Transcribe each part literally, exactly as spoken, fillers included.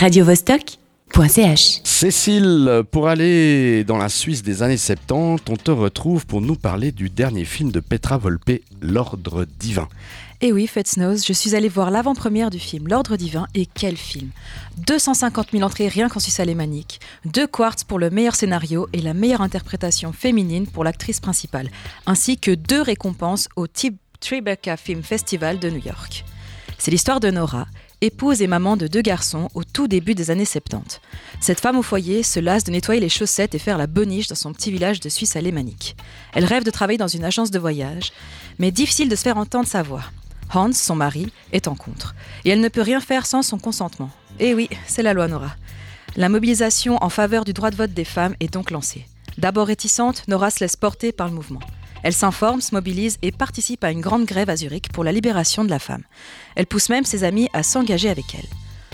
Radio Vostok point c h. Cécile, pour aller dans la Suisse des années soixante-dix, on te retrouve pour nous parler du dernier film de Petra Volpe, L'Ordre Divin. Et oui, faites Snows, je suis allée voir l'avant-première du film L'Ordre Divin, et quel film ! deux cent cinquante mille entrées rien qu'en Suisse alémanique, deux quartz pour le meilleur scénario et la meilleure interprétation féminine pour l'actrice principale, ainsi que deux récompenses au Tribeca Film Festival de New York. C'est l'histoire de Nora, épouse et maman de deux garçons au tout début des années soixante-dix. Cette femme au foyer se lasse de nettoyer les chaussettes et faire la boniche dans son petit village de Suisse alémanique. Elle rêve de travailler dans une agence de voyage, mais difficile de se faire entendre sa voix. Hans, son mari, est en contre. Et elle ne peut rien faire sans son consentement. Eh oui, c'est la loi Nora. La mobilisation en faveur du droit de vote des femmes est donc lancée. D'abord réticente, Nora se laisse porter par le mouvement. Elle s'informe, se mobilise et participe à une grande grève à Zurich pour la libération de la femme. Elle pousse même ses amies à s'engager avec elle.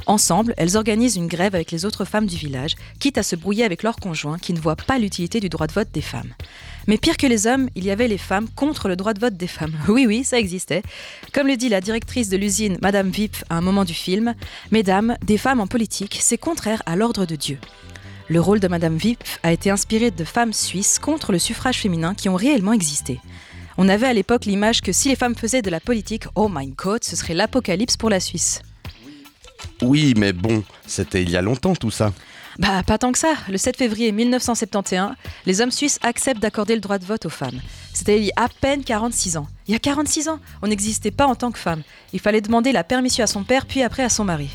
Ensemble, elles organisent une grève avec les autres femmes du village, quitte à se brouiller avec leurs conjoints qui ne voient pas l'utilité du droit de vote des femmes. Mais pire que les hommes, il y avait les femmes contre le droit de vote des femmes. Oui, oui, ça existait. Comme le dit la directrice de l'usine, Madame Vip, à un moment du film, « Mesdames, des femmes en politique, c'est contraire à l'ordre de Dieu ». Le rôle de Madame Vip a été inspiré de femmes suisses contre le suffrage féminin qui ont réellement existé. On avait à l'époque l'image que si les femmes faisaient de la politique, oh my god, ce serait l'apocalypse pour la Suisse. Oui, mais bon, c'était il y a longtemps tout ça. Bah, pas tant que ça. Le sept février mille neuf cent soixante et onze, les hommes suisses acceptent d'accorder le droit de vote aux femmes. C'était il y a à peine quarante-six ans. Il y a quarante-six ans, on n'existait pas en tant que femme. Il fallait demander la permission à son père, puis après à son mari.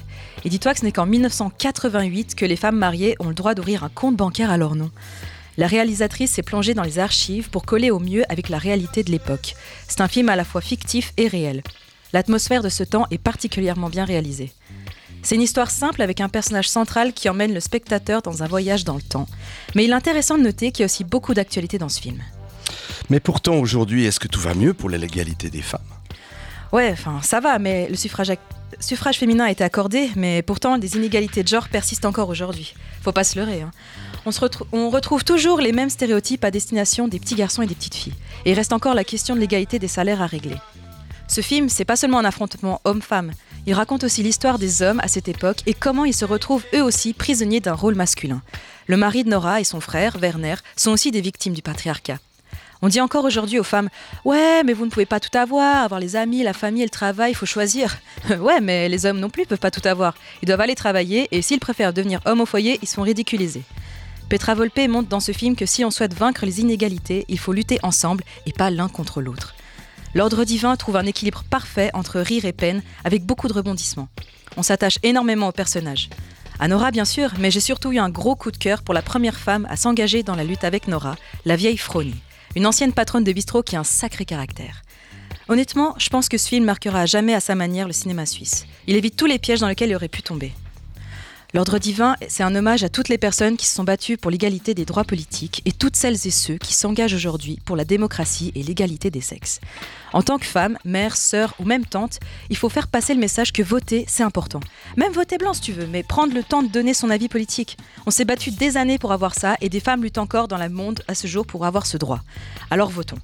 Et dis-toi que ce n'est qu'en mille neuf cent quatre-vingt-huit que les femmes mariées ont le droit d'ouvrir un compte bancaire à leur nom. La réalisatrice s'est plongée dans les archives pour coller au mieux avec la réalité de l'époque. C'est un film à la fois fictif et réel. L'atmosphère de ce temps est particulièrement bien réalisée. C'est une histoire simple avec un personnage central qui emmène le spectateur dans un voyage dans le temps. Mais il est intéressant de noter qu'il y a aussi beaucoup d'actualité dans ce film. Mais pourtant aujourd'hui, est-ce que tout va mieux pour l'égalité des femmes ? Ouais, enfin ça va, mais le suffrage, suffrage féminin a été accordé, mais pourtant des inégalités de genre persistent encore aujourd'hui. Faut pas se leurrer, hein. On, se retru- on retrouve toujours les mêmes stéréotypes à destination des petits garçons et des petites filles. Et il reste encore la question de l'égalité des salaires à régler. Ce film, c'est pas seulement un affrontement homme-femme. Il raconte aussi l'histoire des hommes à cette époque et comment ils se retrouvent eux aussi prisonniers d'un rôle masculin. Le mari de Nora et son frère, Werner, sont aussi des victimes du patriarcat. On dit encore aujourd'hui aux femmes « Ouais, mais vous ne pouvez pas tout avoir, avoir les amis, la famille et le travail, il faut choisir. » Ouais, mais les hommes non plus ne peuvent pas tout avoir. Ils doivent aller travailler et s'ils préfèrent devenir hommes au foyer, ils sont ridiculisés. Petra Volpe montre dans ce film que si on souhaite vaincre les inégalités, il faut lutter ensemble et pas l'un contre l'autre. L'Ordre Divin trouve un équilibre parfait entre rire et peine, avec beaucoup de rebondissements. On s'attache énormément aux personnages. À Nora, bien sûr, mais j'ai surtout eu un gros coup de cœur pour la première femme à s'engager dans la lutte avec Nora, la vieille Froni, une ancienne patronne de bistrot qui a un sacré caractère. Honnêtement, je pense que ce film marquera à jamais à sa manière le cinéma suisse. Il évite tous les pièges dans lesquels il aurait pu tomber. L'Ordre Divin, c'est un hommage à toutes les personnes qui se sont battues pour l'égalité des droits politiques et toutes celles et ceux qui s'engagent aujourd'hui pour la démocratie et l'égalité des sexes. En tant que femme, mère, sœur ou même tante, il faut faire passer le message que voter, c'est important. Même voter blanc si tu veux, mais prendre le temps de donner son avis politique. On s'est battu des années pour avoir ça et des femmes luttent encore dans le monde à ce jour pour avoir ce droit. Alors votons.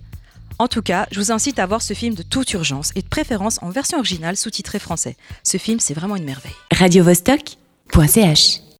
En tout cas, je vous incite à voir ce film de toute urgence et de préférence en version originale sous-titrée français. Ce film, c'est vraiment une merveille. Radio Vostok point c h